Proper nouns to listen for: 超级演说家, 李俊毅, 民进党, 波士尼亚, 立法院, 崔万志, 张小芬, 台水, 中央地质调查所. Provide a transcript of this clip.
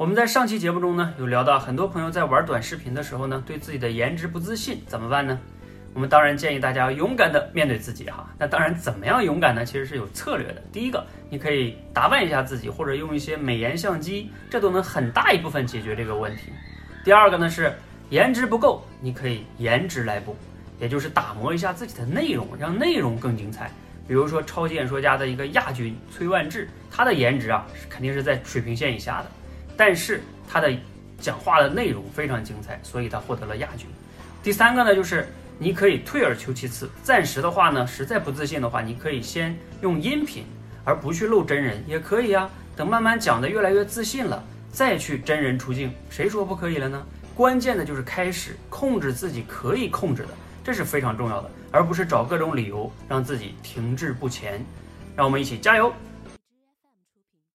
我们在上期节目中呢，有聊到很多朋友在玩短视频的时候呢，对自己的颜值不自信，怎么办呢？我们当然建议大家勇敢的面对自己哈。那当然，怎么样勇敢呢？其实是有策略的。第一个，你可以打扮一下自己，或者用一些美颜相机，这都能很大一部分解决这个问题。第二个呢是颜值不够，你可以颜值来补，也就是打磨一下自己的内容，让内容更精彩。比如说超级演说家的一个亚军崔万志，他的颜值啊肯定是在水平线以下的。但是他的讲话的内容非常精彩，所以他获得了亚军。第三个呢，就是你可以退而求其次，暂时的话呢，实在不自信的话，你可以先用音频，而不去露真人也可以啊。等慢慢讲的越来越自信了，再去真人出镜，谁说不可以了呢？关键的就是开始控制自己可以控制的，这是非常重要的，而不是找各种理由让自己停滞不前。让我们一起加油！